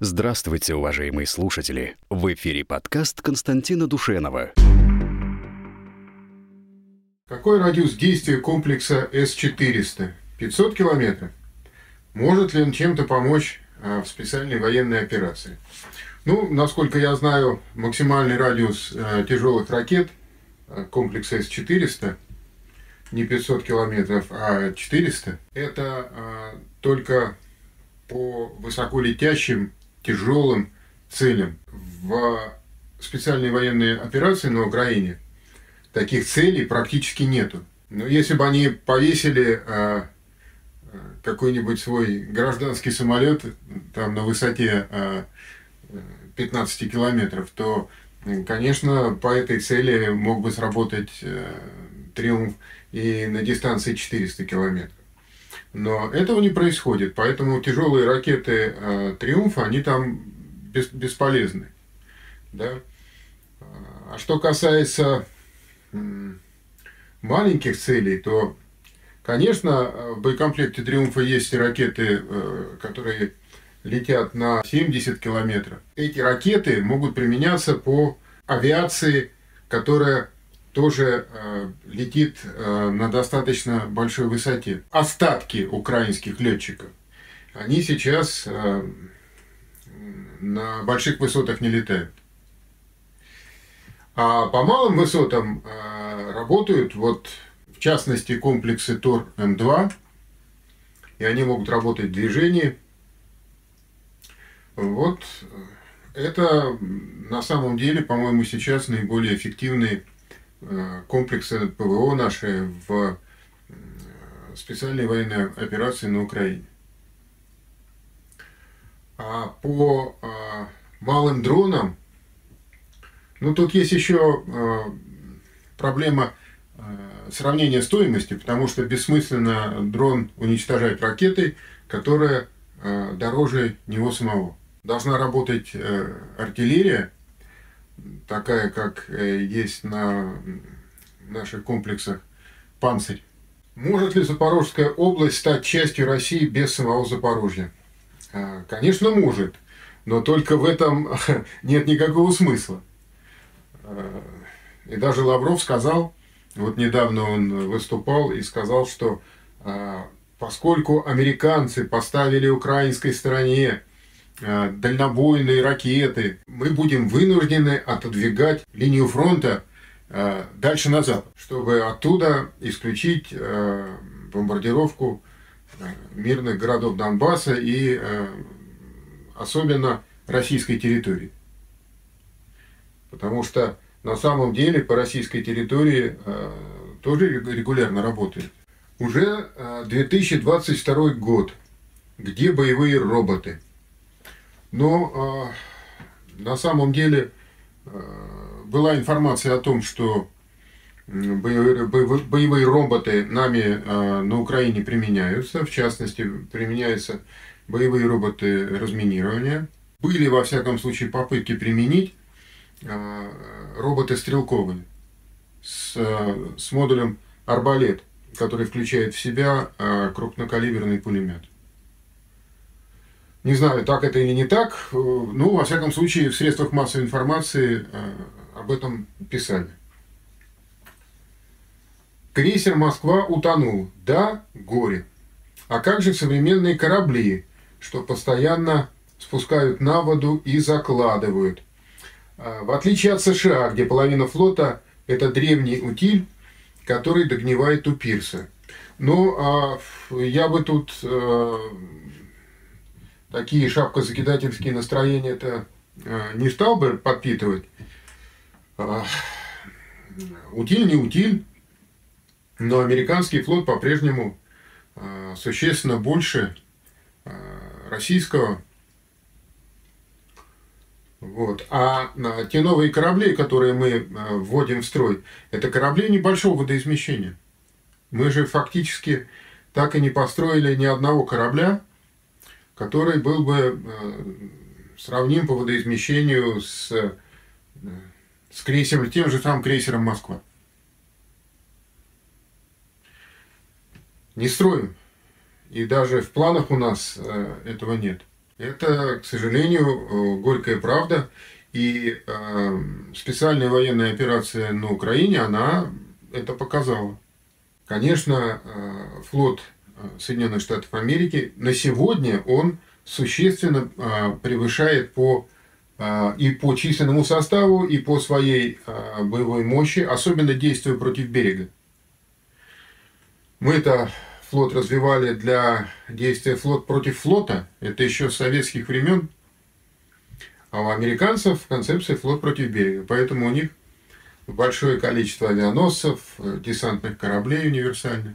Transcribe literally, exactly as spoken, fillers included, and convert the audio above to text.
Здравствуйте, уважаемые слушатели! В эфире подкаст Константина Душенова. Какой радиус действия комплекса эс четыреста? пятьсот километров? Может ли он чем-то помочь в специальной военной операции? Ну, насколько я знаю, максимальный радиус тяжелых ракет комплекса эс четыреста не пятьсот километров, а четыреста. Это только по высоколетящим тяжелым целям. В специальной военной операции на Украине таких целей практически нету. Но если бы они повесили а, какой-нибудь свой гражданский самолет там на высоте а, пятнадцать километров, то, конечно, по этой цели мог бы сработать а, Триумф и на дистанции четыреста километров. Но этого не происходит, поэтому тяжелые ракеты э, Триумфа, они там бес, бесполезны. Да? А что касается э, маленьких целей, то, конечно, в боекомплекте Триумфа есть и ракеты, э, которые летят на семьдесят километров. Эти ракеты могут применяться по авиации, которая тоже э, летит э, на достаточно большой высоте. Остатки украинских летчиков, они сейчас э, на больших высотах не летают. А по малым высотам э, работают, вот, в частности, комплексы тор эм два, и они могут работать в движении. Вот это на самом деле, по-моему, сейчас наиболее эффективные комплексы ПВО наши в специальной военной операции на Украине. А по а, малым дронам, ну тут есть еще а, проблема а, сравнения стоимости, потому что бессмысленно дрон уничтожать ракетой, которая а, дороже него самого. Должна работать а, артиллерия, такая, как есть на наших комплексах «Панцирь». Может ли Запорожская область стать частью России без самого Запорожья? Конечно, может, но только в этом нет никакого смысла. И даже Лавров сказал, вот недавно он выступал и сказал, что поскольку американцы поставили украинской стороне дальнобойные ракеты, мы будем вынуждены отодвигать линию фронта э, дальше на запад, чтобы оттуда исключить э, бомбардировку э, мирных городов Донбасса и э, особенно российской территории. Потому что на самом деле по российской территории э, тоже регулярно работает. Уже э, две тысячи двадцать второй год. Где боевые роботы? Но э, на самом деле э, была информация о том, что боевые, боевые роботы нами э, на Украине применяются. В частности, применяются боевые роботы разминирования. Были, во всяком случае, попытки применить э, роботы стрелковые с, э, с модулем «Арбалет», который включает в себя э, крупнокалиберный пулемет. Не знаю, так это или не так, но, во всяком случае, в средствах массовой информации об этом писали. Крейсер «Москва» утонул. Да, горе. А как же современные корабли, что постоянно спускают на воду и закладывают? В отличие от США, где половина флота – это древний утиль, который догнивает у пирса. Но а, я бы тут... А, Такие шапкозакидательские настроения-то э, не стал бы подпитывать. Э, утиль не утиль, но американский флот по-прежнему э, существенно больше э, российского. Вот. А э, те новые корабли, которые мы э, вводим в строй, это корабли небольшого водоизмещения. Мы же фактически так и не построили ни одного корабля, который был бы э, сравним по водоизмещению с, э, с крейсером, тем же самым крейсером «Москва». Не строим. И даже в планах у нас э, этого нет. Это, к сожалению, горькая правда. И э, специальная военная операция на Украине, она это показала. Конечно, э, флот Соединенных Штатов Америки на сегодня он существенно э, превышает по, э, и по численному составу, и по своей э, боевой мощи, особенно действуя против берега. Мы это флот развивали для действия флот против флота, это еще с советских времен. А у американцев концепция флот против берега. Поэтому у них большое количество авианосцев, десантных кораблей универсальных.